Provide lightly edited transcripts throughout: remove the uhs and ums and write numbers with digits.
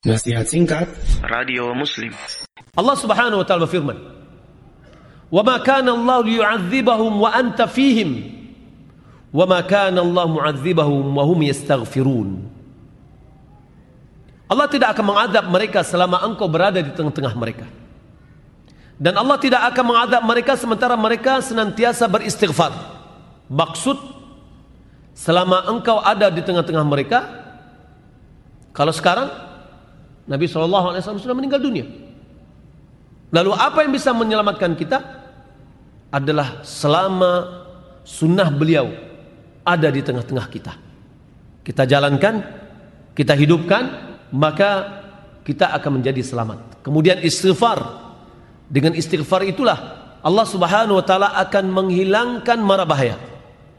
Nasihat singkat Radio Muslim. Allah Subhanahu wa taala berfirman, "Wa ma kana Allah liyu'adzibahum wa anta fihim, wa ma kana Allah mu'adzibahum wa hum yastaghfirun." Allah tidak akan mengazab mereka selama engkau berada di tengah-tengah mereka. Dan Allah tidak akan mengazab mereka sementara mereka senantiasa beristighfar. Maksud, selama engkau ada di tengah-tengah mereka. Kalau sekarang Nabi SAW sudah meninggal dunia. Lalu apa yang bisa menyelamatkan kita adalah selama sunnah beliau ada di tengah-tengah kita. Kita jalankan, kita hidupkan, maka kita akan menjadi selamat. Kemudian istighfar. Dengan istighfar itulah Allah Subhanahu wa taala akan menghilangkan mara bahaya.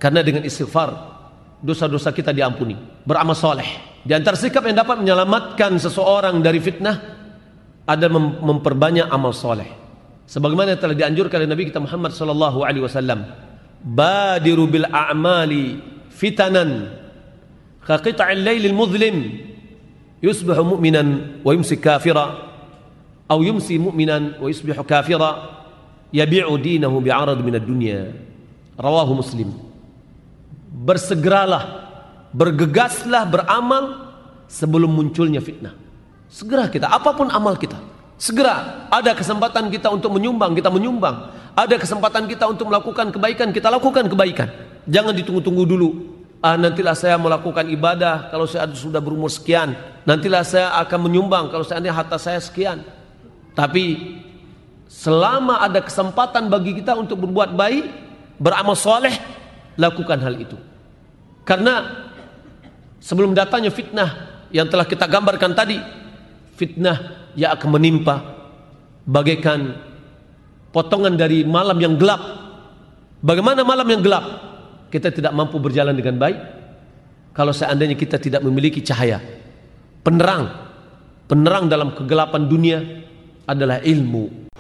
Karena dengan istighfar dosa-dosa kita diampuni. Beramal soleh. Di antara sikap yang dapat menyelamatkan seseorang dari fitnah ada memperbanyak amal soleh. Sebagaimana telah dianjurkan oleh Nabi kita Muhammad sallallahu alaihi wasallam, "Badiru bil a'mali fitanan ka qita'il lailil muzlim yusbihu mu'minan wa yumsi kafira aw yumsi mu'minan wa yusbihu kafira yabi'u dinahu bi'arad minad dunya." Rawahu Muslim. Bersegeralah, bergegaslah beramal sebelum munculnya fitnah. Segera kita, apapun amal kita, segera ada kesempatan kita untuk menyumbang, kita menyumbang. Ada kesempatan kita untuk melakukan kebaikan, kita lakukan kebaikan. Jangan ditunggu-tunggu dulu. Nantilah saya melakukan ibadah kalau saya sudah berumur sekian. Nantilah saya akan menyumbang kalau seandainya harta saya sekian. Tapi selama ada kesempatan bagi kita untuk berbuat baik, beramal soleh, lakukan hal itu. Karena sebelum datangnya fitnah yang telah kita gambarkan tadi, fitnah yang akan menimpa bagaikan potongan dari malam yang gelap. Bagaimana malam yang gelap? Kita tidak mampu berjalan dengan baik kalau seandainya kita tidak memiliki cahaya. Penerang dalam kegelapan dunia adalah ilmu.